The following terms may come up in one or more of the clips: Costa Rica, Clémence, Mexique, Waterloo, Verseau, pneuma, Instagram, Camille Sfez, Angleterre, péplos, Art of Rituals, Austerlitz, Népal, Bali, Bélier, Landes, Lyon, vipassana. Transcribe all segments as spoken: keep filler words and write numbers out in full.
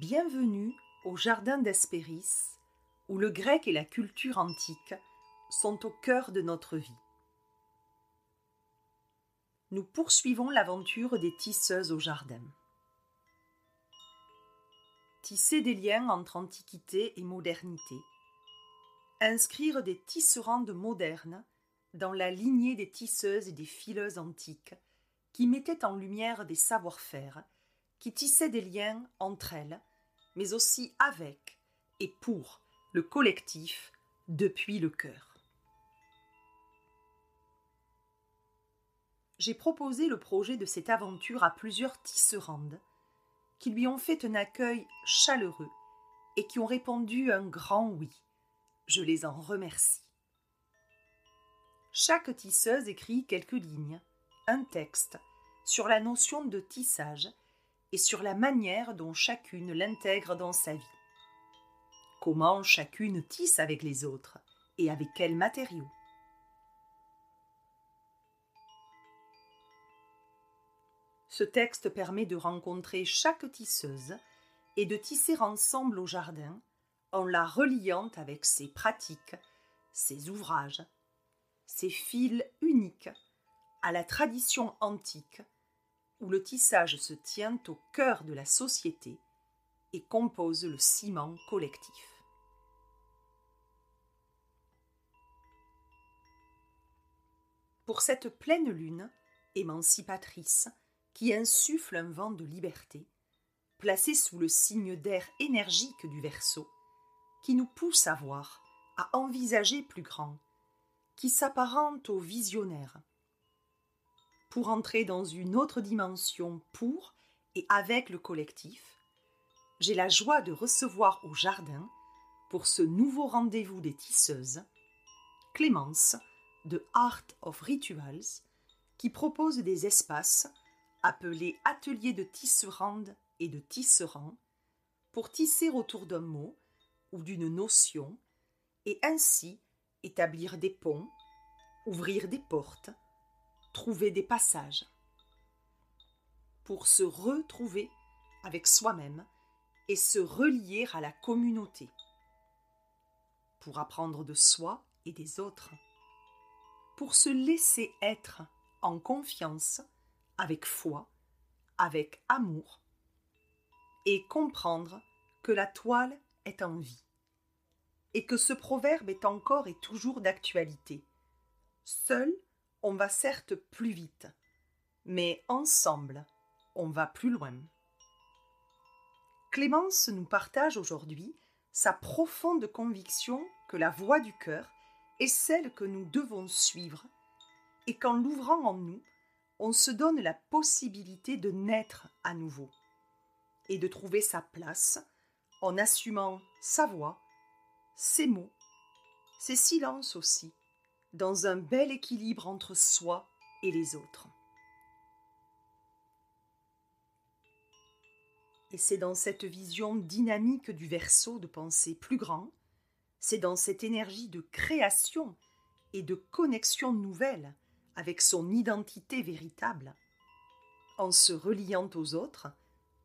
Bienvenue au jardin d'Hespéris, où le grec et la culture antique sont au cœur de notre vie. Nous poursuivons l'aventure des tisseuses au jardin. Tisser des liens entre antiquité et modernité. Inscrire des tisserandes modernes dans la lignée des tisseuses et des fileuses antiques qui mettaient en lumière des savoir-faire, qui tissaient des liens entre elles, mais aussi avec et pour le collectif depuis le cœur. J'ai proposé le projet de cette aventure à plusieurs tisserandes qui lui ont fait un accueil chaleureux et qui ont répondu un grand oui. Je les en remercie. Chaque tisseuse écrit quelques lignes, un texte, sur la notion de tissage et sur la manière dont chacune l'intègre dans sa vie. Comment chacune tisse avec les autres et avec quels matériaux. Ce texte permet de rencontrer chaque tisseuse et de tisser ensemble au jardin en la reliant avec ses pratiques, ses ouvrages, ses fils uniques à la tradition antique où le tissage se tient au cœur de la société et compose le ciment collectif. Pour cette pleine lune, émancipatrice, qui insuffle un vent de liberté, placée sous le signe d'air énergique du Verseau, qui nous pousse à voir, à envisager plus grand, qui s'apparente au visionnaire, pour entrer dans une autre dimension pour et avec le collectif, j'ai la joie de recevoir au jardin, pour ce nouveau rendez-vous des tisseuses, Clémence de Art of Rituals, qui propose des espaces appelés ateliers de tisserandes et de tisserands, pour tisser autour d'un mot ou d'une notion, et ainsi établir des ponts, ouvrir des portes, trouver des passages, pour se retrouver avec soi-même et se relier à la communauté, pour apprendre de soi et des autres, pour se laisser être en confiance, avec foi, avec amour, et comprendre que la toile est en vie. Et que ce proverbe est encore et toujours d'actualité. Seul, on va certes plus vite, mais ensemble, on va plus loin. Clémence nous partage aujourd'hui sa profonde conviction que la voie du cœur est celle que nous devons suivre et qu'en l'ouvrant en nous, on se donne la possibilité de naître à nouveau et de trouver sa place en assumant sa voie, ces mots, ces silences aussi, dans un bel équilibre entre soi et les autres. Et c'est dans cette vision dynamique du Verseau de penser plus grand, c'est dans cette énergie de création et de connexion nouvelle avec son identité véritable, en se reliant aux autres,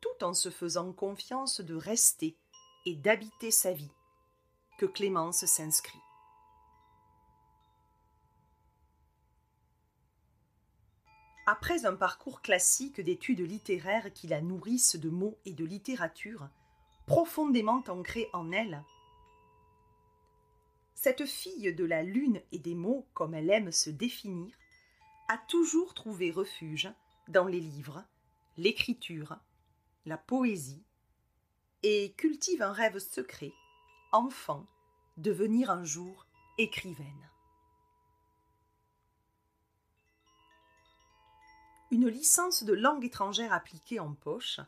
tout en se faisant confiance de rester et d'habiter sa vie, que Clémence s'inscrit. Après un parcours classique d'études littéraires qui la nourrissent de mots et de littérature, profondément ancrée en elle, cette fille de la lune et des mots, comme elle aime se définir, a toujours trouvé refuge dans les livres, l'écriture, la poésie, et cultive un rêve secret, enfant, devenir un jour écrivaine. Une licence de langue étrangère appliquée en poche,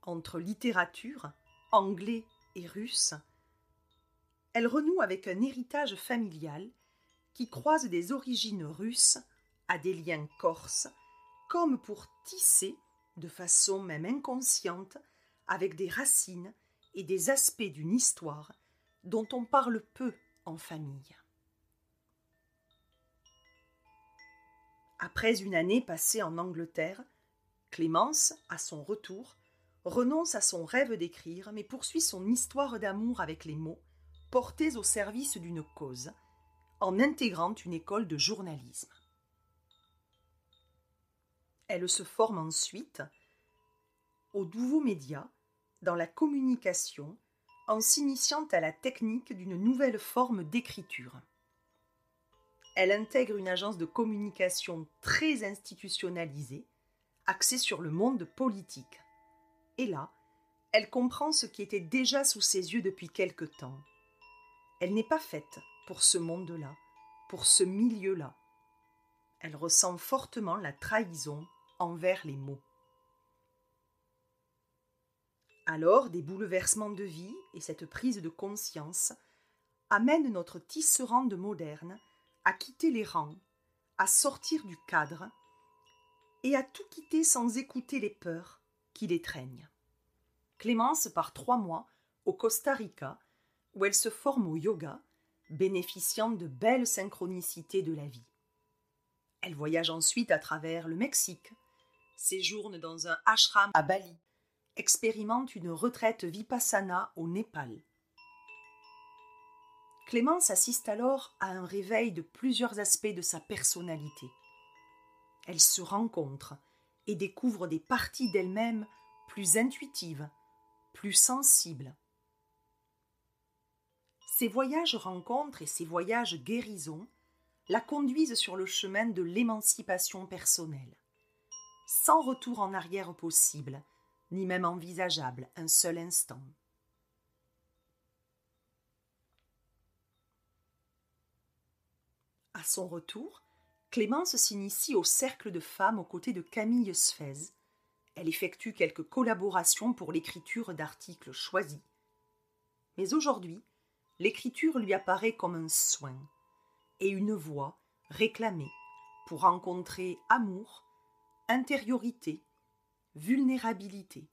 entre littérature, anglais et russe, elle renoue avec un héritage familial qui croise des origines russes à des liens corses, comme pour tisser, de façon même inconsciente, avec des racines et des aspects d'une histoire dont on parle peu en famille. Après une année passée en Angleterre, Clémence, à son retour, renonce à son rêve d'écrire, mais poursuit son histoire d'amour avec les mots, portés au service d'une cause, en intégrant une école de journalisme. Elle se forme ensuite aux nouveaux médias, dans la communication, en s'initiant à la technique d'une nouvelle forme d'écriture. Elle intègre une agence de communication très institutionnalisée, axée sur le monde politique. Et là, elle comprend ce qui était déjà sous ses yeux depuis quelque temps. Elle n'est pas faite pour ce monde-là, pour ce milieu-là. Elle ressent fortement la trahison envers les mots. Alors, des bouleversements de vie et cette prise de conscience amènent notre tisserande moderne à quitter les rangs, à sortir du cadre et à tout quitter sans écouter les peurs qui l'étreignent. Clémence part trois mois au Costa Rica où elle se forme au yoga, bénéficiant de belles synchronicités de la vie. Elle voyage ensuite à travers le Mexique, séjourne dans un ashram à Bali, expérimente une retraite vipassana au Népal. Clémence assiste alors à un réveil de plusieurs aspects de sa personnalité. Elle se rencontre et découvre des parties d'elle-même plus intuitives, plus sensibles. Ces voyages rencontres et ces voyages guérisons la conduisent sur le chemin de l'émancipation personnelle, sans retour en arrière possible, ni même envisageable un seul instant. À son retour, Clémence s'initie au cercle de femmes aux côtés de Camille Sfez. Elle effectue quelques collaborations pour l'écriture d'articles choisis. Mais aujourd'hui, l'écriture lui apparaît comme un soin et une voie réclamée pour rencontrer amour, intériorité, vulnérabilité.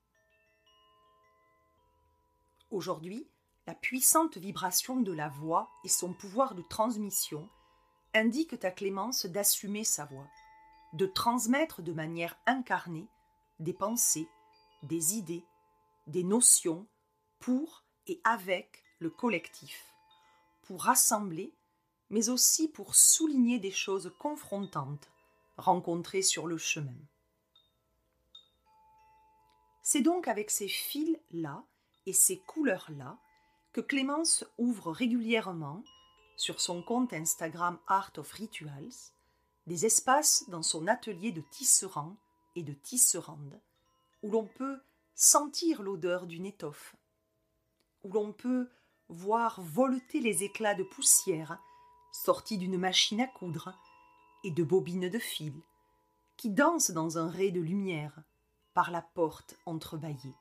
Aujourd'hui, la puissante vibration de la voix et son pouvoir de transmission indiquent à Clémence d'assumer sa voix, de transmettre de manière incarnée des pensées, des idées, des notions pour et avec le collectif, pour rassembler, mais aussi pour souligner des choses confrontantes rencontrées sur le chemin. C'est donc avec ces fils-là et ces couleurs-là que Clémence ouvre régulièrement, sur son compte Instagram Art of Rituals, des espaces dans son atelier de tisserand et de tisserande, où l'on peut sentir l'odeur d'une étoffe, où l'on peut voir voleter les éclats de poussière sortis d'une machine à coudre et de bobines de fil, qui dansent dans un ray de lumière, par la porte entrebâillée,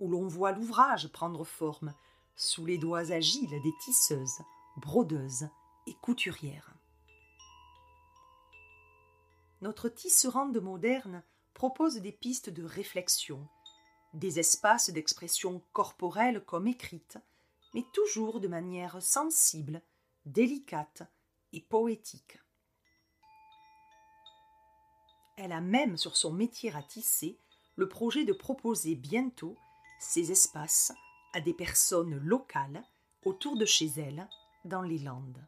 où l'on voit l'ouvrage prendre forme sous les doigts agiles des tisseuses, brodeuses et couturières. Notre tisserande moderne propose des pistes de réflexion, des espaces d'expression corporelle comme écrite, mais toujours de manière sensible, délicate et poétique. Elle a même sur son métier à tisser le projet de proposer bientôt ces espaces à des personnes locales autour de chez elle dans les Landes,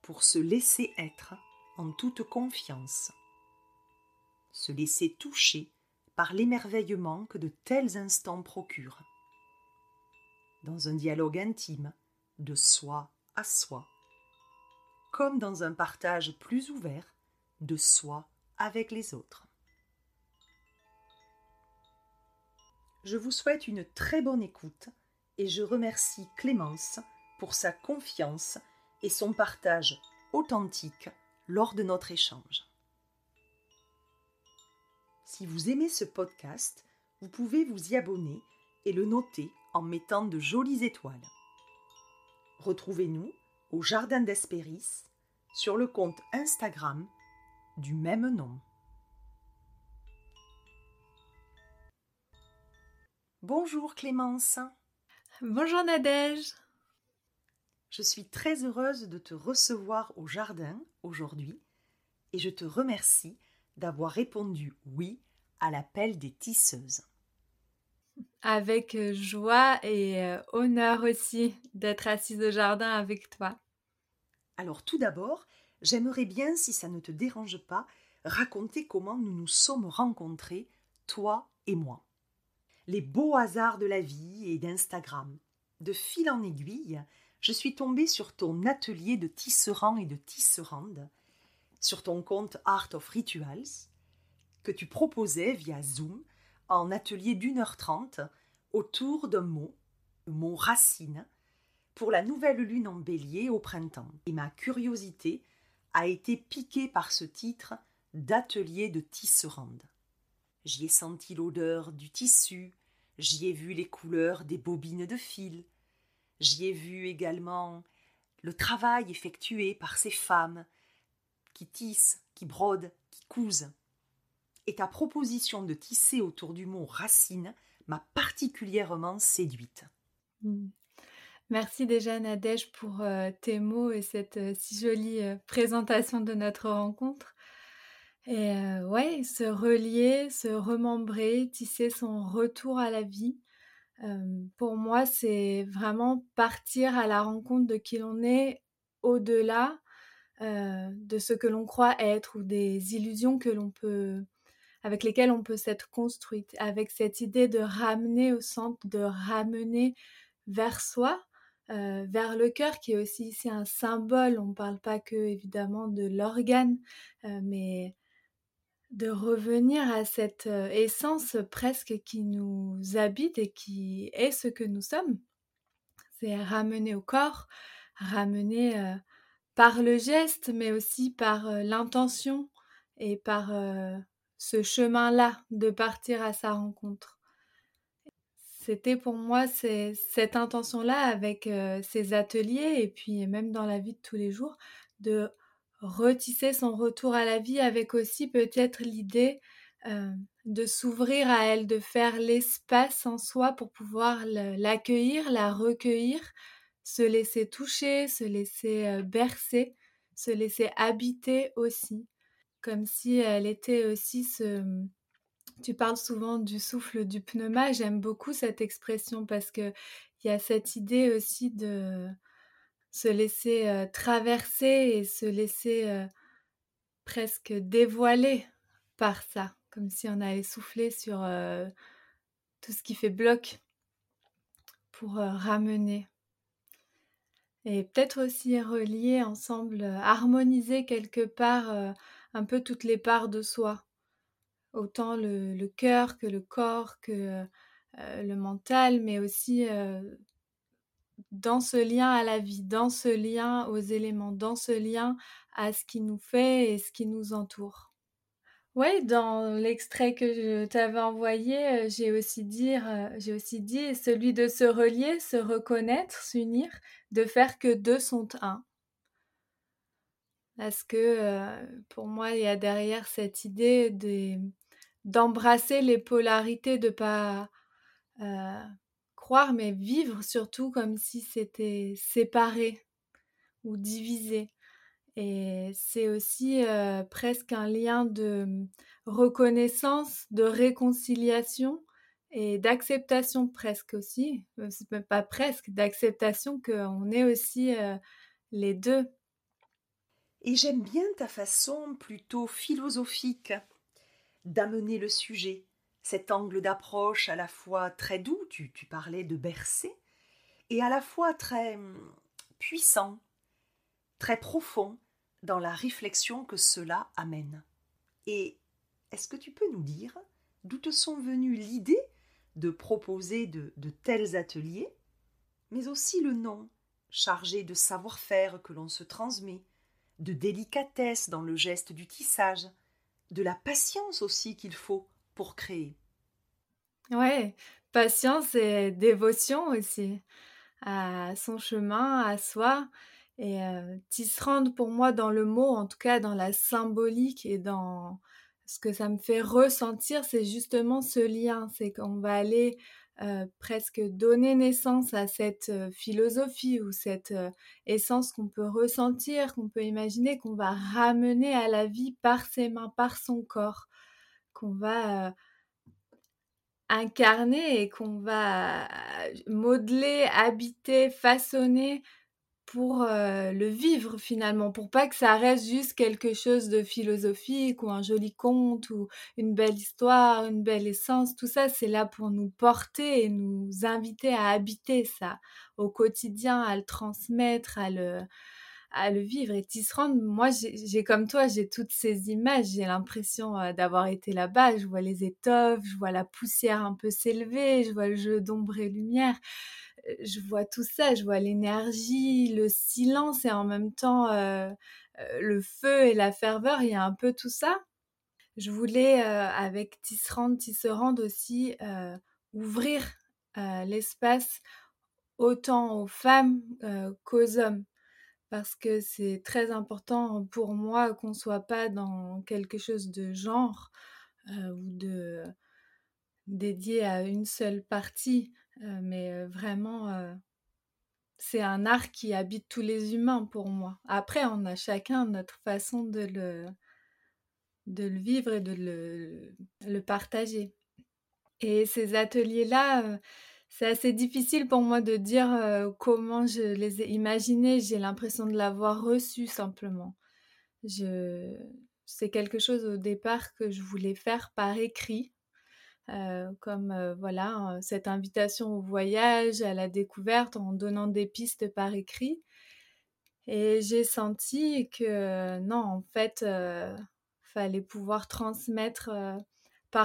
pour se laisser être en toute confiance, se laisser toucher par l'émerveillement que de tels instants procurent, dans un dialogue intime de soi à soi, comme dans un partage plus ouvert de soi avec les autres. Je vous souhaite une très bonne écoute et je remercie Clémence pour sa confiance et son partage authentique lors de notre échange. Si vous aimez ce podcast, vous pouvez vous y abonner et le noter en mettant de jolies étoiles. Retrouvez-nous au Jardin d'Hespéris sur le compte Instagram du même nom. Bonjour Clémence. Bonjour Nadège. Je suis très heureuse de te recevoir au jardin aujourd'hui et je te remercie d'avoir répondu oui à l'appel des tisseuses. Avec joie et euh, honneur aussi d'être assise au jardin avec toi. Alors tout d'abord, j'aimerais bien, si ça ne te dérange pas, raconter comment nous nous sommes rencontrés, toi et moi. Les beaux hasards de la vie et d'Instagram. De fil en aiguille, je suis tombée sur ton atelier de tisserand et de tisserande, sur ton compte Art of Rituals, que tu proposais via Zoom en atelier d'une heure trente autour d'un mot, le mot racine, pour la nouvelle lune en bélier au printemps. Et ma curiosité a été piquée par ce titre d'atelier de tisserande. J'y ai senti l'odeur du tissu, j'y ai vu les couleurs des bobines de fil, j'y ai vu également le travail effectué par ces femmes qui tissent, qui brodent, qui cousent. Et ta proposition de tisser autour du mot « racine » m'a particulièrement séduite. Mmh. Merci déjà Nadège pour euh, tes mots et cette euh, si jolie euh, présentation de notre rencontre. Et euh, ouais, se relier, se remembrer, tisser son retour à la vie. Euh, pour moi, c'est vraiment partir à la rencontre de qui l'on est au-delà euh, de ce que l'on croit être ou des illusions que l'on peut... avec lesquelles on peut s'être construite, avec cette idée de ramener au centre, de ramener vers soi, euh, vers le cœur, qui est aussi ici un symbole. On ne parle pas que, évidemment, de l'organe, euh, mais de revenir à cette essence presque qui nous habite et qui est ce que nous sommes. C'est ramener au corps, ramener euh, par le geste, mais aussi par euh, l'intention et par... Euh, ce chemin-là, de partir à sa rencontre. C'était pour moi c'est, cette intention-là avec euh, ces ateliers et puis même dans la vie de tous les jours, de retisser son retour à la vie avec aussi peut-être l'idée euh, de s'ouvrir à elle, de faire l'espace en soi pour pouvoir l'accueillir, la recueillir, se laisser toucher, se laisser euh, bercer, se laisser habiter aussi. Comme si elle était aussi ce... Tu parles souvent du souffle du pneuma, j'aime beaucoup cette expression parce qu'il y a cette idée aussi de se laisser euh, traverser et se laisser euh, presque dévoiler par ça, comme si on allait souffler sur euh, tout ce qui fait bloc pour euh, ramener. Et peut-être aussi relier ensemble, euh, harmoniser quelque part... Euh, un peu toutes les parts de soi, autant le, le cœur que le corps, que euh, le mental, mais aussi euh, dans ce lien à la vie, dans ce lien aux éléments, dans ce lien à ce qui nous fait et ce qui nous entoure. Oui, dans l'extrait que je t'avais envoyé, j'ai aussi dit, j'ai aussi dit celui de se relier, se reconnaître, s'unir, de faire que deux sont un. Parce que euh, pour moi, il y a derrière cette idée de, d'embrasser les polarités, de ne pas euh, croire, mais vivre surtout comme si c'était séparé ou divisé. Et c'est aussi euh, presque un lien de reconnaissance, de réconciliation et d'acceptation presque aussi. C'est même pas presque, d'acceptation qu'on est aussi euh, les deux. Et j'aime bien ta façon plutôt philosophique d'amener le sujet, cet angle d'approche à la fois très doux, tu, tu parlais de bercer, et à la fois très puissant, très profond dans la réflexion que cela amène. Et est-ce que tu peux nous dire d'où te sont venues l'idée de proposer de, de tels ateliers, mais aussi le nom chargé de savoir-faire que l'on se transmet, de délicatesse dans le geste du tissage, de la patience aussi qu'il faut pour créer. Ouais, patience et dévotion aussi à son chemin, à soi. Et euh, tisserande pour moi dans le mot, en tout cas dans la symbolique et dans ce que ça me fait ressentir, c'est justement ce lien, c'est qu'on va aller euh, presque donner naissance à cette euh, philosophie ou cette euh, essence qu'on peut ressentir, qu'on peut imaginer, qu'on va ramener à la vie par ses mains, par son corps, qu'on va euh, incarner et qu'on va modeler, habiter, façonner pour euh, le vivre finalement, pour pas que ça reste juste quelque chose de philosophique ou un joli conte ou une belle histoire, une belle essence. Tout ça, c'est là pour nous porter et nous inviter à habiter ça au quotidien, à le transmettre, à le... à le vivre et t'y se rendre. Moi, j'ai, j'ai comme toi, j'ai toutes ces images, j'ai l'impression euh, d'avoir été là-bas, je vois les étoffes, je vois la poussière un peu s'élever, je vois le jeu d'ombre et lumière, je vois tout ça, je vois l'énergie, le silence et en même temps euh, euh, le feu et la ferveur, il y a un peu tout ça. Je voulais, euh, avec t'y se rendre, t'y se rendre aussi, euh, ouvrir euh, l'espace autant aux femmes euh, qu'aux hommes. Parce que c'est très important pour moi qu'on ne soit pas dans quelque chose de genre euh, ou de dédié à une seule partie. Euh, mais vraiment, euh, c'est un art qui habite tous les humains pour moi. Après, on a chacun notre façon de le, de le vivre et de le, le partager. Et ces ateliers-là... Euh, C'est assez difficile pour moi de dire euh, comment je les ai imaginés. J'ai l'impression de l'avoir reçu simplement. Je... C'est quelque chose au départ que je voulais faire par écrit. Euh, comme euh, voilà, cette invitation au voyage, à la découverte, en donnant des pistes par écrit. Et j'ai senti que non, en fait, il euh, fallait pouvoir transmettre... Euh,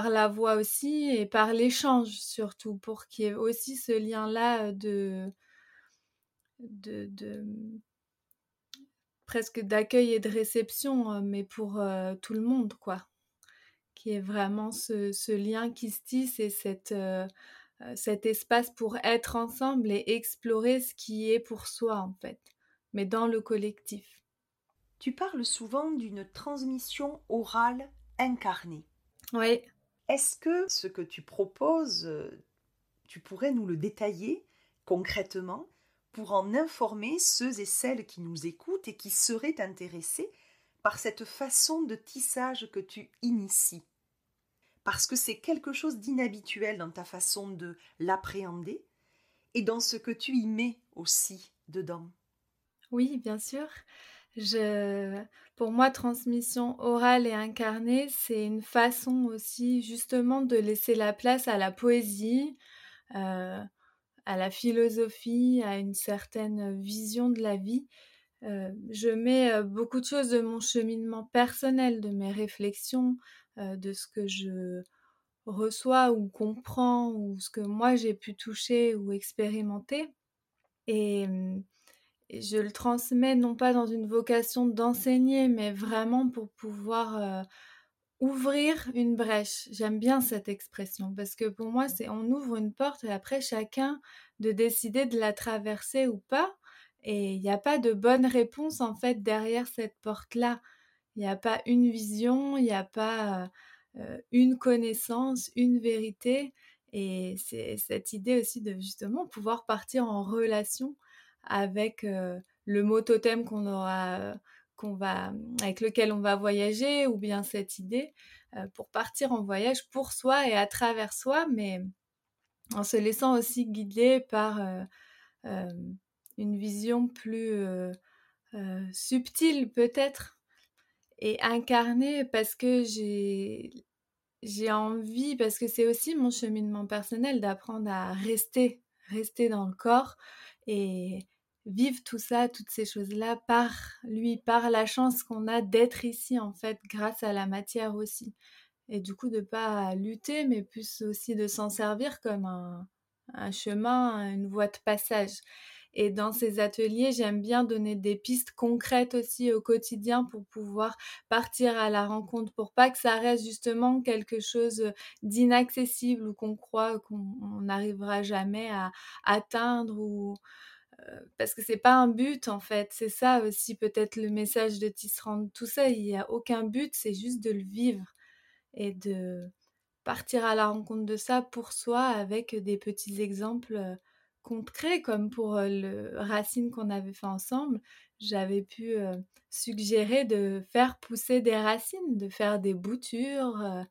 par la voix aussi et par l'échange surtout, pour qu'il y ait aussi ce lien-là de, de, de presque d'accueil et de réception, mais pour euh, tout le monde, quoi. Qu'il y ait vraiment ce, ce lien qui se tisse et cette, euh, cet espace pour être ensemble et explorer ce qui est pour soi, en fait, mais dans le collectif. Tu parles souvent d'une transmission orale incarnée. Oui. Est-ce que ce que tu proposes, tu pourrais nous le détailler concrètement pour en informer ceux et celles qui nous écoutent et qui seraient intéressés par cette façon de tissage que tu inities? Parce que c'est quelque chose d'inhabituel dans ta façon de l'appréhender et dans ce que tu y mets aussi dedans. Oui, bien sûr. Je... Pour moi, transmission orale et incarnée, c'est une façon aussi justement de laisser la place à la poésie, euh, à la philosophie, à une certaine vision de la vie. Euh, je mets beaucoup de choses de mon cheminement personnel, de mes réflexions, euh, de ce que je reçois ou comprends, ou ce que moi j'ai pu toucher ou expérimenter. Et... je le transmets non pas dans une vocation d'enseigner, mais vraiment pour pouvoir euh, ouvrir une brèche. J'aime bien cette expression parce que pour moi, c'est on ouvre une porte et après chacun de décider de la traverser ou pas. Et il n'y a pas de bonne réponse en fait derrière cette porte-là. Il n'y a pas une vision, il n'y a pas euh, une connaissance, une vérité. Et c'est cette idée aussi de justement pouvoir partir en relation avec euh, le mot totem qu'on aura, euh, qu'on va, avec lequel on va voyager, ou bien cette idée euh, pour partir en voyage pour soi et à travers soi, mais en se laissant aussi guider par euh, euh, une vision plus euh, euh, subtile peut-être, et incarnée, parce que j'ai, j'ai envie, parce que c'est aussi mon cheminement personnel d'apprendre à rester, rester dans le corps, et vivre tout ça, toutes ces choses-là par lui, par la chance qu'on a d'être ici en fait, grâce à la matière aussi. Et du coup de ne pas lutter, mais plus aussi de s'en servir comme un, un chemin, une voie de passage. Et dans ces ateliers, j'aime bien donner des pistes concrètes aussi au quotidien pour pouvoir partir à la rencontre, pour pas que ça reste justement quelque chose d'inaccessible ou qu'on croit qu'on n'arrivera jamais à atteindre, ou euh, parce que c'est pas un but en fait. C'est ça aussi peut-être le message de t'y se rendre. Tout ça, il n'y a aucun but, c'est juste de le vivre et de partir à la rencontre de ça pour soi avec des petits exemples concret, comme pour euh, le racine qu'on avait fait ensemble, j'avais pu euh, suggérer de faire pousser des racines, de faire des boutures, euh,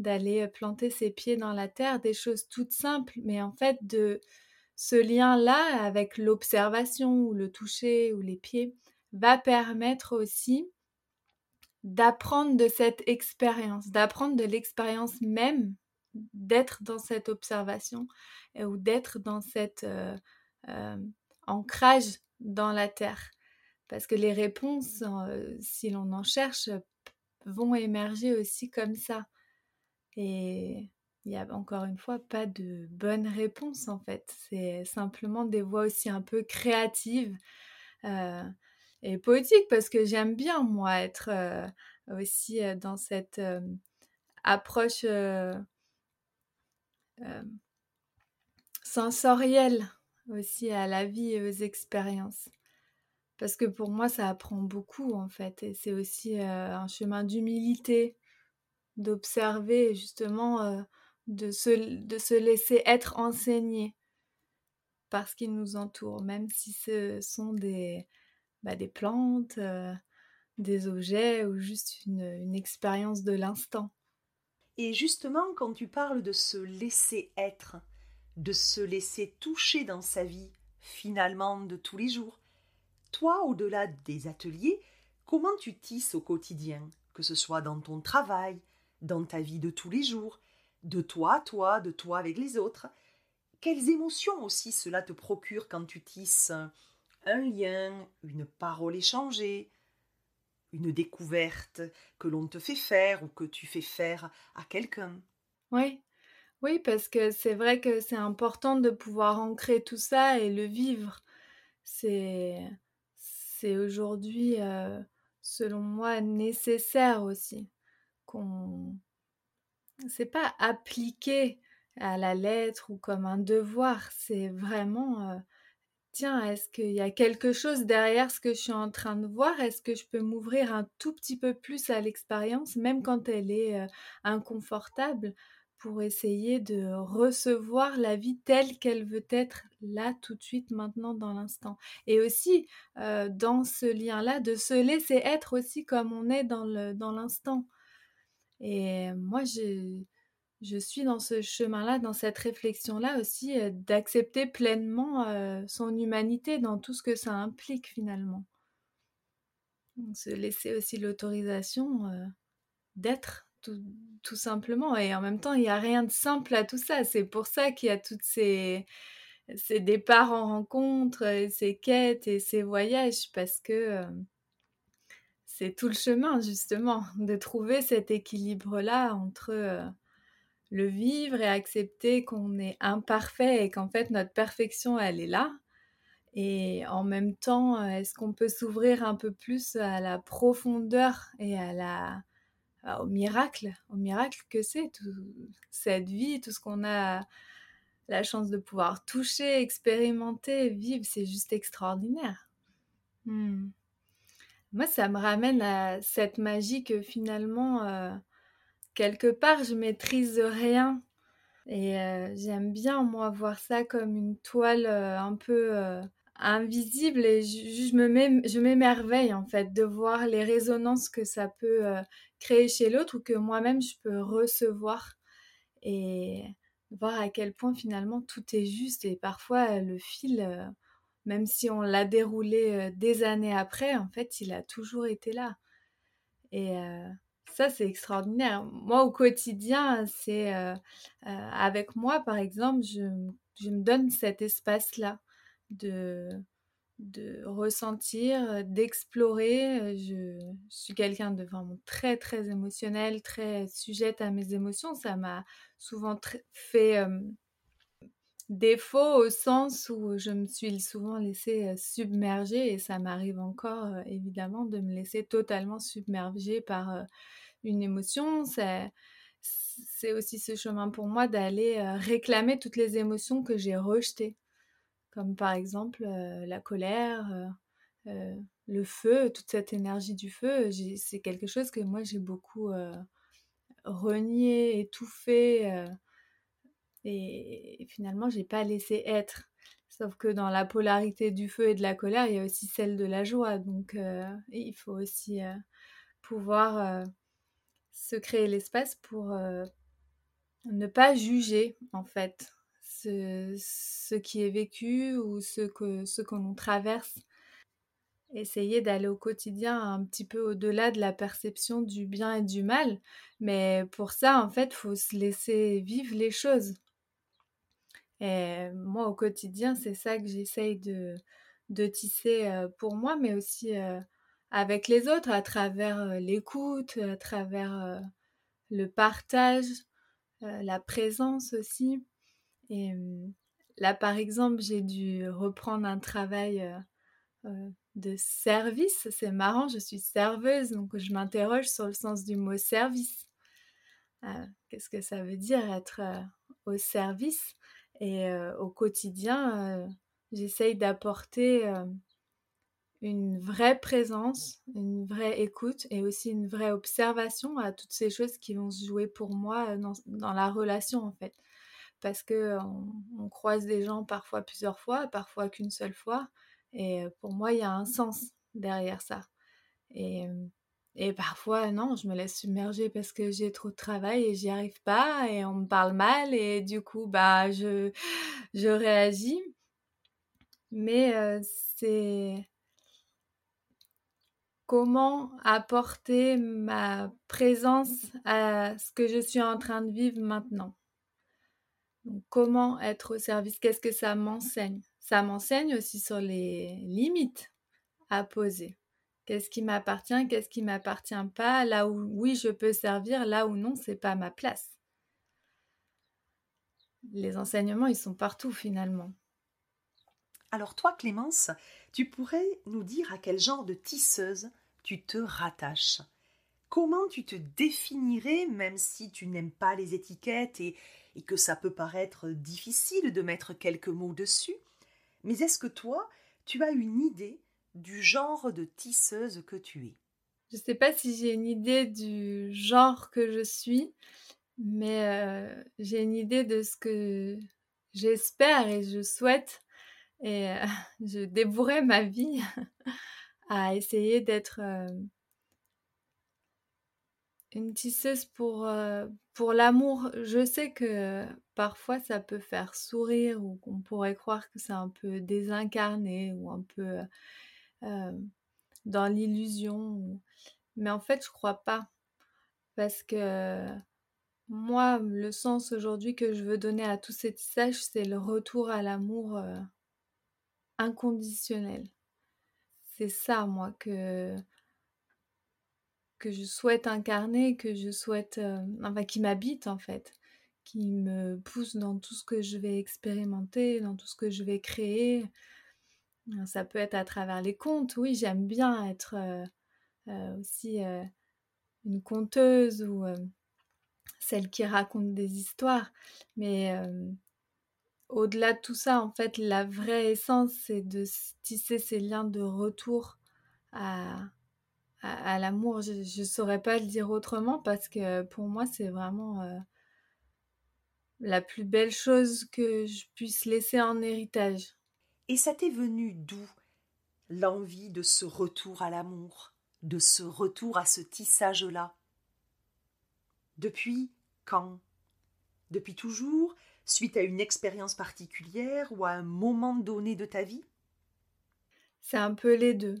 d'aller planter ses pieds dans la terre, des choses toutes simples, mais en fait de ce lien-là avec l'observation ou le toucher ou les pieds va permettre aussi d'apprendre de cette expérience, d'apprendre de l'expérience même, d'être dans cette observation euh, ou d'être dans cet euh, euh, ancrage dans la terre. Parce que les réponses, euh, si l'on en cherche, vont émerger aussi comme ça. Et il n'y a encore une fois pas de bonne réponse en fait. C'est simplement des voies aussi un peu créatives euh, et poétiques, parce que j'aime bien moi être euh, aussi euh, dans cette euh, approche euh, euh, sensorielle aussi à la vie et aux expériences. Parce que pour moi ça apprend beaucoup en fait, et c'est aussi euh, un chemin d'humilité, d'observer justement euh, de, se, de se laisser être enseigné par ce qui nous entoure, même si ce sont des, bah, des plantes, euh, des objets ou juste une, une expérience de l'instant. Et justement, quand tu parles de se laisser être, de se laisser toucher dans sa vie, finalement de tous les jours, toi, au-delà des ateliers, comment tu tisses au quotidien, que ce soit dans ton travail, dans ta vie de tous les jours, de toi à toi, de toi avec les autres? Quelles émotions aussi cela te procure quand tu tisses un lien, une parole échangée, une découverte que l'on te fait faire ou que tu fais faire à quelqu'un? Oui, oui, parce que c'est vrai que c'est important de pouvoir ancrer tout ça et le vivre. C'est, c'est aujourd'hui, euh, selon moi, nécessaire aussi. Qu'on... C'est pas appliqué à la lettre ou comme un devoir, c'est vraiment euh, tiens, est-ce qu'il y a quelque chose derrière ce que je suis en train de voir? Est-ce que je peux m'ouvrir un tout petit peu plus à l'expérience, même quand elle est euh, inconfortable, pour essayer de recevoir la vie telle qu'elle veut être là, tout de suite, maintenant, dans l'instant. Et aussi, euh, dans ce lien-là, de se laisser être aussi comme on est dans, le, dans l'instant. Et moi, je, je suis dans ce chemin-là, dans cette réflexion-là aussi, euh, d'accepter pleinement euh, son humanité dans tout ce que ça implique, finalement. Donc, se laisser aussi l'autorisation euh, d'être, tout, tout simplement. Et en même temps, il n'y a rien de simple à tout ça. C'est pour ça qu'il y a toutes ces, ces départs en rencontre, et ces quêtes et ces voyages, parce que... Euh, C'est tout le chemin, justement, de trouver cet équilibre-là entre euh, le vivre et accepter qu'on est imparfait et qu'en fait, notre perfection, elle est là. Et en même temps, est-ce qu'on peut s'ouvrir un peu plus à la profondeur et à la, au miracle, au miracle que c'est, tout, cette vie, tout ce qu'on a la chance de pouvoir toucher, expérimenter, vivre, c'est juste extraordinaire. Hmm. Moi, ça me ramène à cette magie que finalement, euh, quelque part, je maîtrise rien. Et euh, j'aime bien, moi, voir ça comme une toile euh, un peu euh, invisible. Et je, je, me mets, je m'émerveille, en fait, de voir les résonances que ça peut euh, créer chez l'autre ou que moi-même, je peux recevoir. Et voir à quel point, finalement, tout est juste. Et parfois, le fil... Euh, Même si on l'a déroulé des années après, en fait, il a toujours été là. Et euh, ça, c'est extraordinaire. Moi, au quotidien, c'est... Euh, euh, avec moi, par exemple, je, je me donne cet espace-là de, de ressentir, d'explorer. Je, je suis quelqu'un de vraiment très, très émotionnel, très sujette à mes émotions. Ça m'a souvent tr- fait... Euh, défaut au sens où je me suis souvent laissée submerger, et ça m'arrive encore évidemment de me laisser totalement submerger par une émotion. C'est, c'est aussi ce chemin pour moi d'aller réclamer toutes les émotions que j'ai rejetées, comme par exemple la colère, le feu, toute cette énergie du feu. J'ai, c'est quelque chose que moi j'ai beaucoup euh, renié, étouffé, euh, et finalement j'ai pas laissé être, sauf que dans la polarité du feu et de la colère il y a aussi celle de la joie, donc euh, il faut aussi euh, pouvoir euh, se créer l'espace pour euh, Ne pas juger, en fait, ce, ce qui est vécu ou ce que, ce que l'on traverse. Essayer d'aller au quotidien un petit peu au-delà de la perception du bien et du mal. Mais pour ça, en fait, il faut se laisser vivre les choses. Et moi, au quotidien, c'est ça que j'essaye de, de tisser pour moi, mais aussi avec les autres, à travers l'écoute, à travers le partage, la présence aussi. Et là, par exemple, j'ai dû reprendre un travail de service. C'est marrant, je suis serveuse, donc je m'interroge sur le sens du mot service. Euh, qu'est-ce que ça veut dire être euh, au service ? Et euh, au quotidien, euh, j'essaye d'apporter euh, une vraie présence, une vraie écoute et aussi une vraie observation à toutes ces choses qui vont se jouer pour moi dans, dans la relation, en fait. Parce que euh, on, on croise des gens parfois plusieurs fois, parfois qu'une seule fois. Et pour moi, il y a un sens derrière ça. Et, et parfois, non, je me laisse submerger parce que j'ai trop de travail et j'y arrive pas et on me parle mal et du coup, bah, je, je réagis. Mais euh, c'est comment apporter ma présence à ce que je suis en train de vivre maintenant. Donc, comment être au service ? Qu'est-ce que ça m'enseigne ? Ça m'enseigne aussi sur les limites à poser. Qu'est-ce qui m'appartient, qu'est-ce qui m'appartient pas, là où oui je peux servir, là où non c'est pas ma place. Les enseignements ils sont partout finalement. Alors toi Clémence, tu pourrais nous dire à quel genre de tisseuse tu te rattaches ? Comment tu te définirais, même si tu n'aimes pas les étiquettes et, et que ça peut paraître difficile de mettre quelques mots dessus ? Mais est-ce que toi, tu as une idée du genre de tisseuse que tu es ? Je ne sais pas si j'ai une idée du genre que je suis, mais euh, j'ai une idée de ce que j'espère et je souhaite. Et euh, je dévouerai ma vie à essayer d'être euh, une tisseuse pour, euh, pour l'amour. Je sais que parfois, ça peut faire sourire ou qu'on pourrait croire que c'est un peu désincarné ou un peu euh, dans l'illusion. Ou... Mais en fait, je crois pas. Parce que moi, le sens aujourd'hui que je veux donner à tous ces tissages, c'est le retour à l'amour euh, inconditionnel. C'est ça, moi, que, que je souhaite incarner, que je souhaite... Euh... Enfin, qui m'habite, en fait. Qui me pousse dans tout ce que je vais expérimenter, dans tout ce que je vais créer. Ça peut être à travers les contes. Oui, j'aime bien être euh, euh, aussi euh, une conteuse ou euh, celle qui raconte des histoires. Mais euh, au-delà de tout ça, en fait, la vraie essence, c'est de tisser ces liens de retour à, à, à l'amour. Je ne saurais pas le dire autrement parce que pour moi, c'est vraiment... Euh, la plus belle chose que je puisse laisser en héritage. Et ça t'est venu d'où, l'envie de ce retour à l'amour, de ce retour à ce tissage-là ? Depuis quand ? Depuis toujours, suite à une expérience particulière ou à un moment donné de ta vie ? C'est un peu les deux.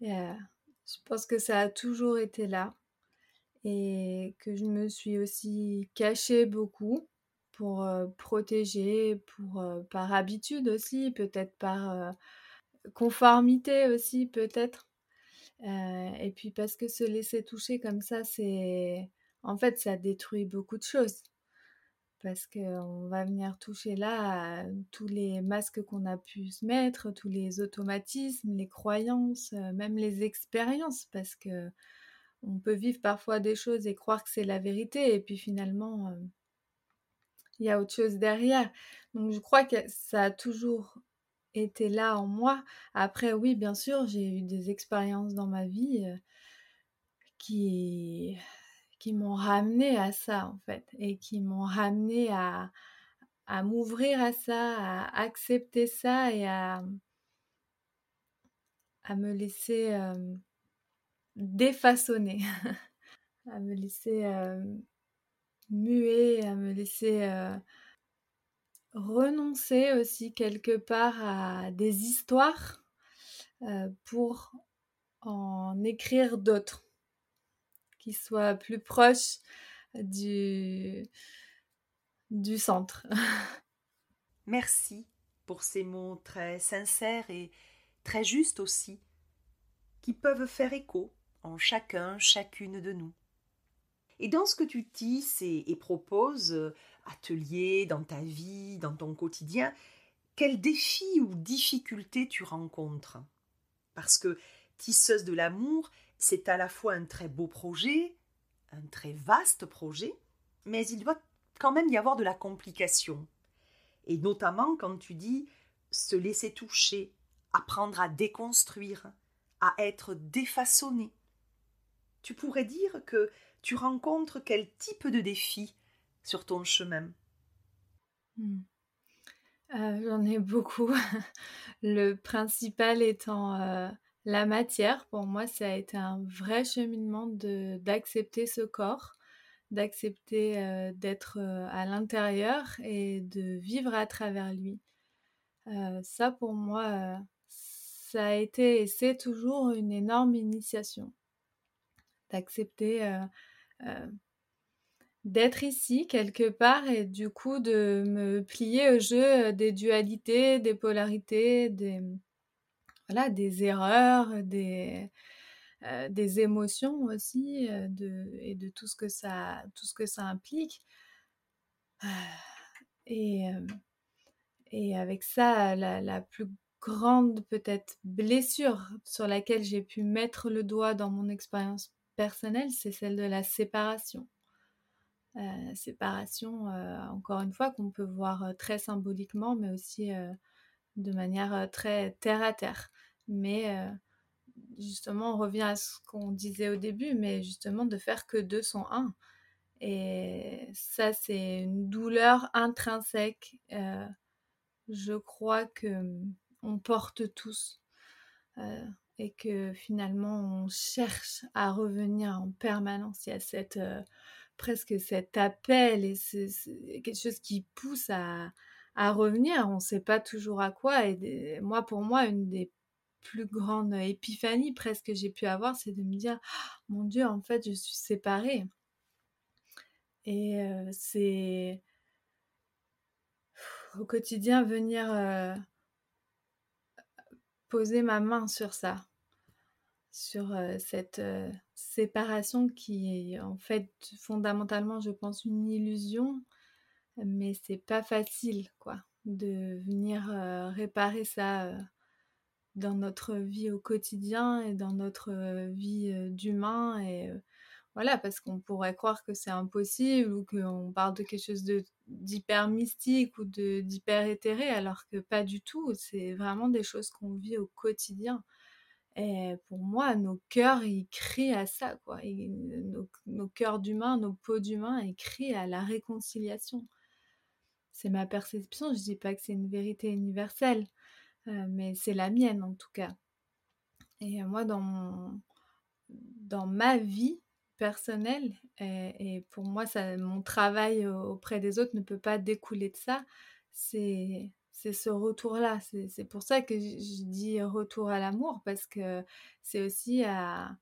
Et euh, je pense que ça a toujours été là. Et que je me suis aussi cachée beaucoup pour euh, protéger, pour, euh, par habitude aussi, peut-être par euh, conformité aussi, peut-être. Euh, et puis parce que se laisser toucher comme ça, c'est... En fait, ça détruit beaucoup de choses. Parce qu'on va venir toucher là tous les masques qu'on a pu se mettre, tous les automatismes, les croyances, euh, même les expériences, parce que... On peut vivre parfois des choses et croire que c'est la vérité et puis finalement, il y a autre chose derrière. Donc je crois que ça a toujours été là en moi. Après oui, bien sûr, j'ai eu des expériences dans ma vie qui, qui m'ont ramenée à ça en fait et qui m'ont ramenée à, à m'ouvrir à ça, à accepter ça et à, à me laisser... Euh, défaçonner, à me laisser euh, muer, à me laisser euh, renoncer aussi quelque part à des histoires euh, pour en écrire d'autres qui soient plus proches du, du centre. Merci pour ces mots très sincères et très justes aussi, qui peuvent faire écho en chacun, chacune de nous. Et dans ce que tu tisses et, et proposes, atelier, dans ta vie, dans ton quotidien, quels défis ou difficultés tu rencontres ? Parce que Tisseuse de l'amour, c'est à la fois un très beau projet, un très vaste projet, mais il doit quand même y avoir de la complication. Et notamment quand tu dis se laisser toucher, apprendre à déconstruire, à être défaçonné. Tu pourrais dire que tu rencontres quel type de défi sur ton chemin ? hmm. euh, J'en ai beaucoup. Le principal étant euh, la matière. Pour moi, ça a été un vrai cheminement de, d'accepter ce corps, d'accepter euh, d'être euh, à l'intérieur et de vivre à travers lui. Euh, ça, pour moi, euh, ça a été et c'est toujours une énorme initiation. D'accepter euh, euh, d'être ici quelque part et du coup de me plier au jeu des dualités, des polarités, des, voilà, des erreurs, des, euh, des émotions aussi euh, de, et de tout ce que ça, tout ce que ça implique. Et, et avec ça, la, la plus grande peut-être blessure sur laquelle j'ai pu mettre le doigt dans mon expérience personnelle, c'est celle de la séparation. Euh, séparation, euh, encore une fois, qu'on peut voir très symboliquement, mais aussi euh, de manière très terre-à-terre. Mais euh, justement, on revient à ce qu'on disait au début, mais justement de faire que deux sont un. Et ça, c'est une douleur intrinsèque, euh, je crois, qu'on porte tous. Euh, et que finalement, on cherche à revenir en permanence. Il y a cette, euh, presque cet appel et c'est, c'est quelque chose qui pousse à... à revenir, on ne sait pas toujours à quoi. Et des, moi, pour moi, une des plus grandes épiphanies presque que j'ai pu avoir, c'est de me dire oh, « Mon Dieu, en fait, je suis séparée. » Et euh, c'est au quotidien venir euh, poser ma main sur ça, sur euh, cette euh, séparation qui est en fait fondamentalement, je pense, une illusion. Mais c'est pas facile, quoi, de venir euh, réparer ça euh, dans notre vie au quotidien et dans notre euh, vie euh, d'humain. Et euh, voilà, parce qu'on pourrait croire que c'est impossible ou qu'on parle de quelque chose de, d'hyper mystique ou de, d'hyper éthéré, alors que pas du tout. C'est vraiment des choses qu'on vit au quotidien. Et pour moi, nos cœurs, ils crient à ça, quoi. Et nos, nos cœurs d'humains, nos peaux d'humains, ils crient à la réconciliation. C'est ma perception, je ne dis pas que c'est une vérité universelle, euh, mais c'est la mienne en tout cas. Et moi, dans, mon, dans ma vie personnelle, et, et pour moi, ça, mon travail auprès des autres ne peut pas découler de ça, c'est, c'est ce retour-là. C'est, c'est pour ça que je dis retour à l'amour, parce que c'est aussi à,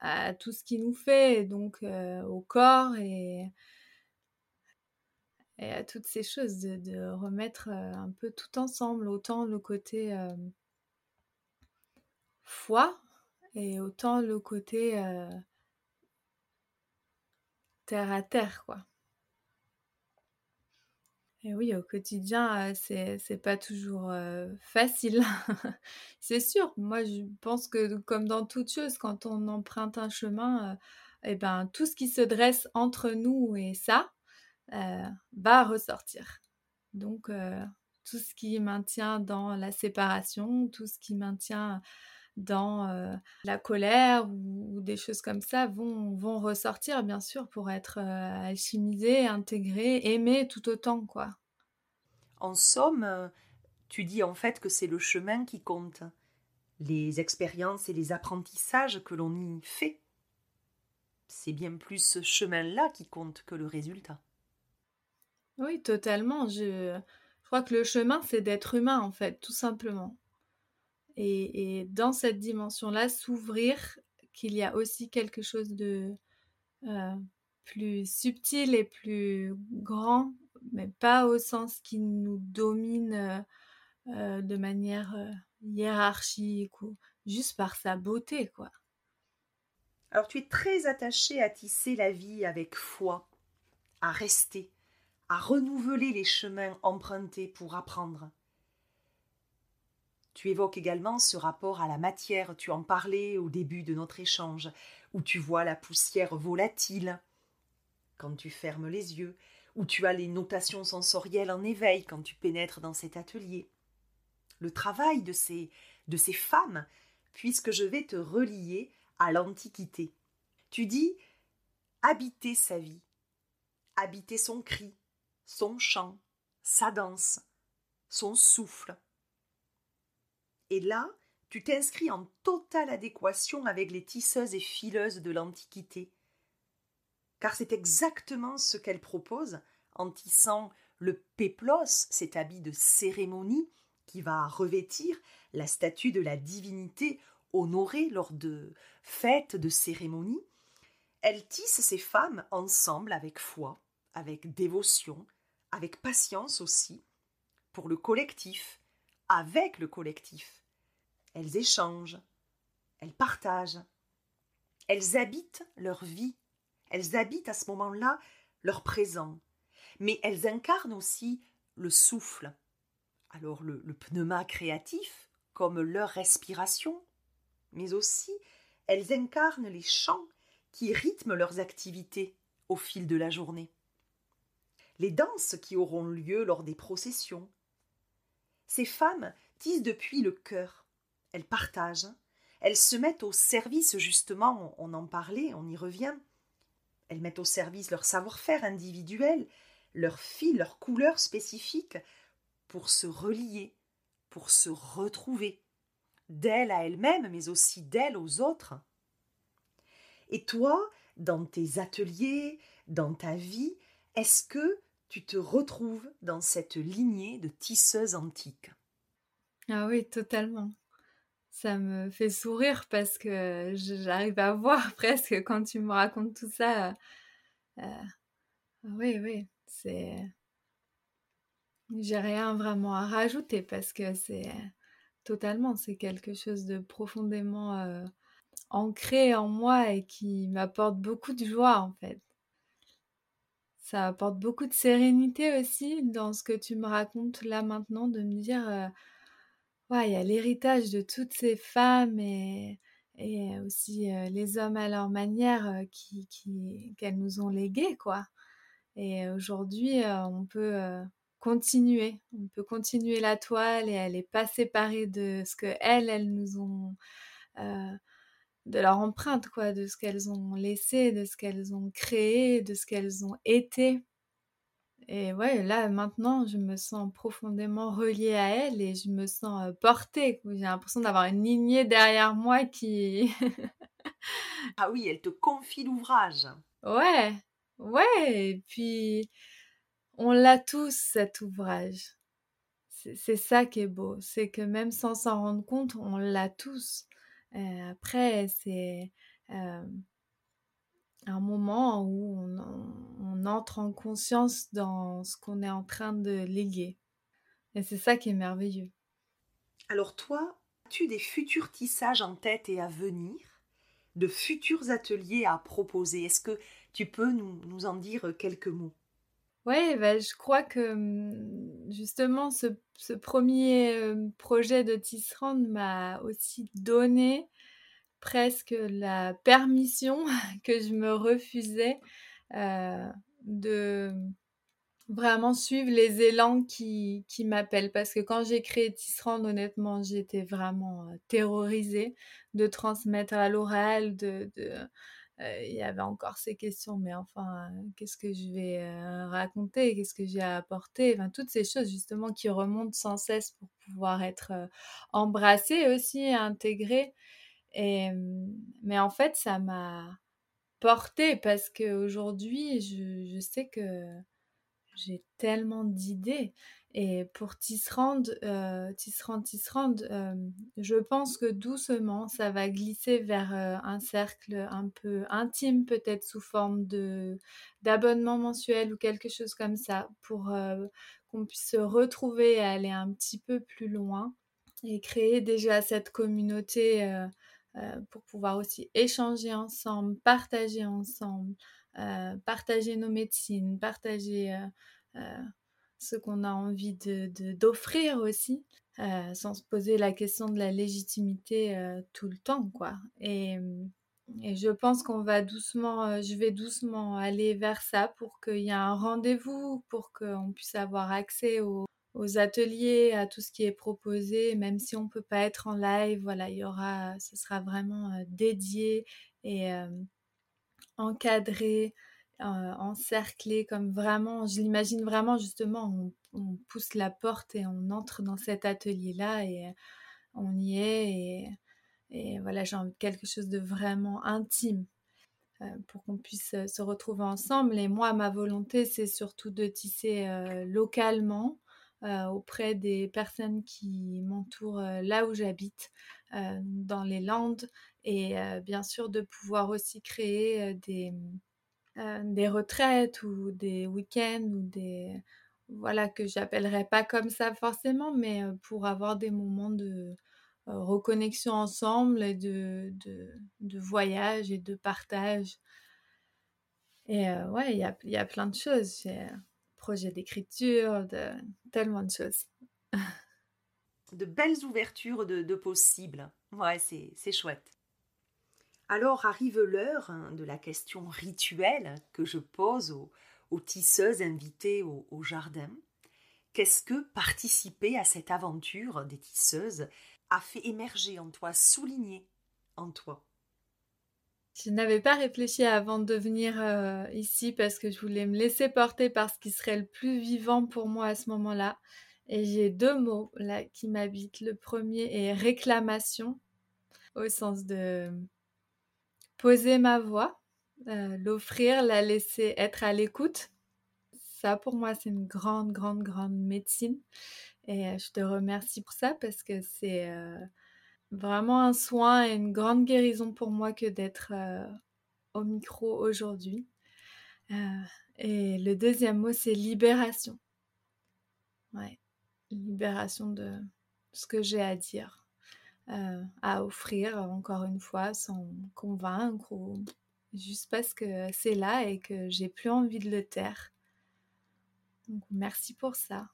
à tout ce qui nous fait, donc euh, au corps et... et à toutes ces choses, de, de remettre un peu tout ensemble, autant le côté euh, foi et autant le côté euh, terre à terre, quoi. Et oui, au quotidien, c'est, c'est pas toujours euh, facile, c'est sûr. Moi, je pense que comme dans toute chose, quand on emprunte un chemin, euh, eh ben, tout ce qui se dresse entre nous et ça, Euh, va ressortir. Donc euh, tout ce qui maintient dans la séparation, tout ce qui maintient dans euh, la colère ou, ou des choses comme ça vont, vont ressortir, bien sûr, pour être euh, alchimisés, intégrés, aimés tout autant, quoi. En somme, tu dis en fait que c'est le chemin qui compte, les expériences et les apprentissages que l'on y fait. c'est bien plus ce chemin-là qui compte que le résultat. Oui, totalement. Je, je crois que le chemin, c'est d'être humain, en fait, tout simplement. Et, et dans cette dimension-là, s'ouvrir qu'il y a aussi quelque chose de euh, plus subtil et plus grand, mais pas au sens qui nous domine euh, de manière euh, hiérarchique, ou juste par sa beauté, quoi. Alors, tu es très attachée à tisser la vie avec foi, à rester, à renouveler les chemins empruntés pour apprendre. Tu évoques également ce rapport à la matière, tu en parlais au début de notre échange, où tu vois la poussière volatile quand tu fermes les yeux, où tu as les notations sensorielles en éveil quand tu pénètres dans cet atelier. Le travail de ces, de ces femmes, puisque je vais te relier à l'Antiquité. Tu dis « habiter sa vie, habiter son cri, son chant, sa danse, son souffle ». Et là, tu t'inscris en totale adéquation avec les tisseuses et fileuses de l'Antiquité. Car c'est exactement ce qu'elles proposent en tissant le péplos, cet habit de cérémonie qui va revêtir la statue de la divinité honorée lors de fêtes, de cérémonies. Elles tissent ces femmes ensemble avec foi, avec dévotion, avec patience aussi, pour le collectif, avec le collectif. Elles échangent, elles partagent, elles habitent leur vie, elles habitent à ce moment-là leur présent, mais elles incarnent aussi le souffle, alors le, le pneuma créatif, comme leur respiration, mais aussi elles incarnent les chants qui rythment leurs activités au fil de la journée, les danses qui auront lieu lors des processions. Ces femmes tissent depuis le cœur, elles partagent, elles se mettent au service justement, on en parlait, on y revient, elles mettent au service leur savoir-faire individuel, leurs fils, leurs couleurs spécifiques, pour se relier, pour se retrouver, d'elles à elles-mêmes, mais aussi d'elles aux autres. Et toi, dans tes ateliers, dans ta vie, est-ce que tu te retrouves dans cette lignée de tisseuses antiques? Ah oui, totalement. Ça me fait sourire parce que j'arrive à voir presque quand tu me racontes tout ça. Euh, oui, oui, c'est... J'ai rien vraiment à rajouter parce que c'est totalement, c'est quelque chose de profondément euh, ancré en moi et qui m'apporte beaucoup de joie en fait. Ça apporte beaucoup de sérénité aussi dans ce que tu me racontes là maintenant, de me dire euh, ouais, il y a l'héritage de toutes ces femmes et, et aussi euh, les hommes à leur manière euh, qui, qui, qu'elles nous ont légués, quoi. Et aujourd'hui, euh, on peut euh, continuer. On peut continuer la toile et elle n'est pas séparée de ce qu'elles, elles nous ont... Euh, de leur empreinte, quoi, de ce qu'elles ont laissé, de ce qu'elles ont créé, de ce qu'elles ont été. Et ouais, là, maintenant, je me sens profondément reliée à elles et je me sens portée. J'ai l'impression d'avoir une lignée derrière moi qui... Ah oui, elle te confie l'ouvrage. Ouais, ouais, et puis on l'a tous, cet ouvrage. C'est, c'est ça qui est beau, c'est que même sans s'en rendre compte, on l'a tous. Euh, après, c'est euh, un moment où on, on, on entre en conscience dans ce qu'on est en train de léguer. Et c'est ça qui est merveilleux. Alors toi, as-tu des futurs tissages en tête et à venir, de futurs ateliers à proposer? Est-ce que tu peux nous, nous en dire quelques mots? Oui, bah, je crois que justement ce, ce premier projet de Tisserande m'a aussi donné presque la permission que je me refusais euh, de vraiment suivre les élans qui, qui m'appellent. Parce que quand j'ai créé Tisserande, honnêtement, j'étais vraiment terrorisée de transmettre à l'oral, de... de Euh, il y avait encore ces questions, mais enfin, euh, qu'est-ce que je vais euh, raconter, qu'est-ce que j'ai à apporter, enfin, toutes ces choses justement qui remontent sans cesse pour pouvoir être euh, embrassée aussi, intégrée. Et, mais en fait, ça m'a porter, parce qu'aujourd'hui, je, je sais que j'ai tellement d'idées. Et pour Tisserand, euh, Tisserand, Tisserand, euh, je pense que doucement, ça va glisser vers euh, un cercle un peu intime, peut-être sous forme de, d'abonnement mensuel ou quelque chose comme ça, pour euh, qu'on puisse se retrouver et aller un petit peu plus loin et créer déjà cette communauté euh, euh, pour pouvoir aussi échanger ensemble, partager ensemble, euh, partager nos médecines, partager... Euh, euh, ce qu'on a envie de, de, d'offrir aussi, euh, sans se poser la question de la légitimité euh, tout le temps, quoi. Et, et je pense qu'on va doucement, euh, je vais doucement aller vers ça pour qu'il y ait un rendez-vous, pour qu'on puisse avoir accès aux, aux ateliers, à tout ce qui est proposé, même si on ne peut pas être en live, voilà, il y aura, ce sera vraiment euh, dédié et euh, encadré, Euh, encerclé, comme vraiment, je l'imagine vraiment justement, on, on pousse la porte et on entre dans cet atelier-là et on y est et, et voilà, j'ai envie de quelque chose de vraiment intime euh, pour qu'on puisse se retrouver ensemble. Et moi, ma volonté, c'est surtout de tisser euh, localement euh, auprès des personnes qui m'entourent euh, là où j'habite, euh, dans les Landes, et euh, bien sûr de pouvoir aussi créer euh, des... Euh, des retraites ou des week-ends ou des... Voilà, que j'appellerais pas comme ça forcément, mais pour avoir des moments de euh, reconnexion ensemble et de, de, de voyage et de partage. Et euh, ouais, il y a, y a plein de choses. J'ai un projet d'écriture, de, tellement de choses. De belles ouvertures de, de possibles. Ouais, c'est, c'est chouette. Alors arrive l'heure de la question rituelle que je pose aux, aux tisseuses invitées au, au jardin. Qu'est-ce que participer à cette aventure des tisseuses a fait émerger en toi, souligner en toi ? Je n'avais pas réfléchi avant de venir euh, ici parce que je voulais me laisser porter par ce qui serait le plus vivant pour moi à ce moment-là. Et j'ai deux mots là qui m'habitent. Le premier est réclamation, au sens de... poser ma voix, euh, l'offrir, la laisser être à l'écoute. Ça, pour moi, c'est une grande, grande, grande médecine. Et euh, je te remercie pour ça parce que c'est euh, vraiment un soin et une grande guérison pour moi que d'être euh, au micro aujourd'hui. Euh, et le deuxième mot, c'est libération. Ouais, libération de ce que j'ai à dire. Euh, à offrir, encore une fois, sans convaincre, ou juste parce que c'est là et que j'ai plus envie de le taire. Donc merci pour ça.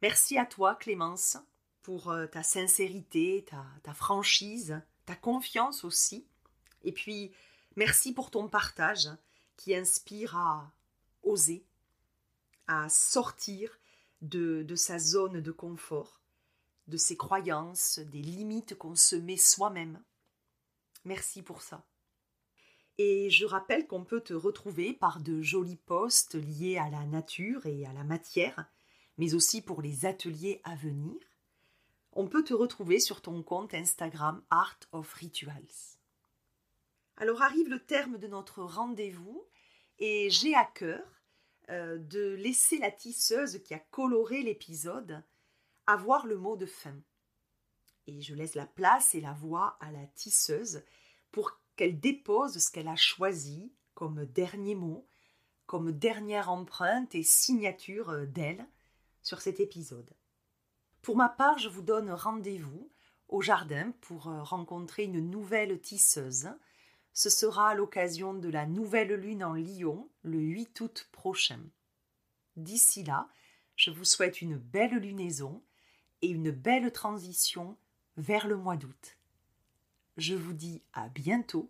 Merci à toi, Clémence, pour ta sincérité, ta, ta franchise, ta confiance aussi. Et puis merci pour ton partage qui inspire à oser, à sortir de, de sa zone de confort, de ses croyances, des limites qu'on se met soi-même. Merci pour ça. Et je rappelle qu'on peut te retrouver par de jolis posts liés à la nature et à la matière, mais aussi pour les ateliers à venir. On peut te retrouver sur ton compte Instagram Art of Rituals. Alors arrive le terme de notre rendez-vous et j'ai à cœur euh, de laisser la tisseuse qui a coloré l'épisode avoir le mot de fin. Et je laisse la place et la voix à la tisseuse pour qu'elle dépose ce qu'elle a choisi comme dernier mot, comme dernière empreinte et signature d'elle sur cet épisode. Pour ma part, je vous donne rendez-vous au jardin pour rencontrer une nouvelle tisseuse. Ce sera à l'occasion de la nouvelle lune en Lyon, le huit août prochain. D'ici là, je vous souhaite une belle lunaison et une belle transition vers le mois d'août. Je vous dis à bientôt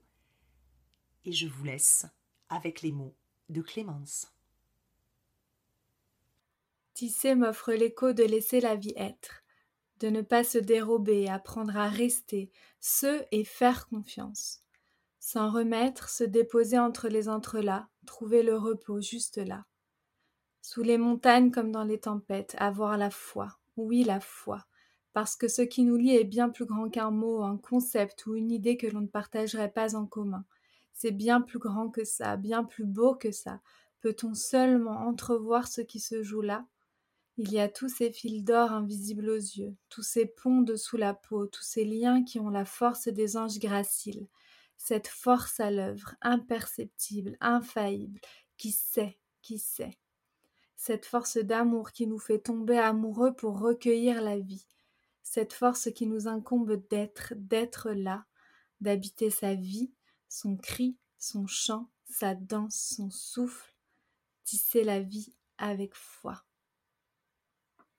et je vous laisse avec les mots de Clémence. Tisser m'offre l'écho de laisser la vie être, de ne pas se dérober, apprendre à rester, se et faire confiance. S'en remettre, se déposer entre les entrelacs, trouver le repos juste là. Sous les montagnes comme dans les tempêtes, avoir la foi. Oui, la foi, parce que ce qui nous lie est bien plus grand qu'un mot, un concept ou une idée que l'on ne partagerait pas en commun. c'est bien plus grand que ça, bien plus beau que ça. Peut-on seulement entrevoir ce qui se joue là ? Il y a tous ces fils d'or invisibles aux yeux, tous ces ponts dessous la peau, tous ces liens qui ont la force des anges graciles, cette force à l'œuvre, imperceptible, infaillible, qui sait, qui sait. Cette force d'amour qui nous fait tomber amoureux pour recueillir la vie, cette force qui nous incombe d'être, d'être là, d'habiter sa vie, son cri, son chant, sa danse, son souffle, tisser la vie avec foi.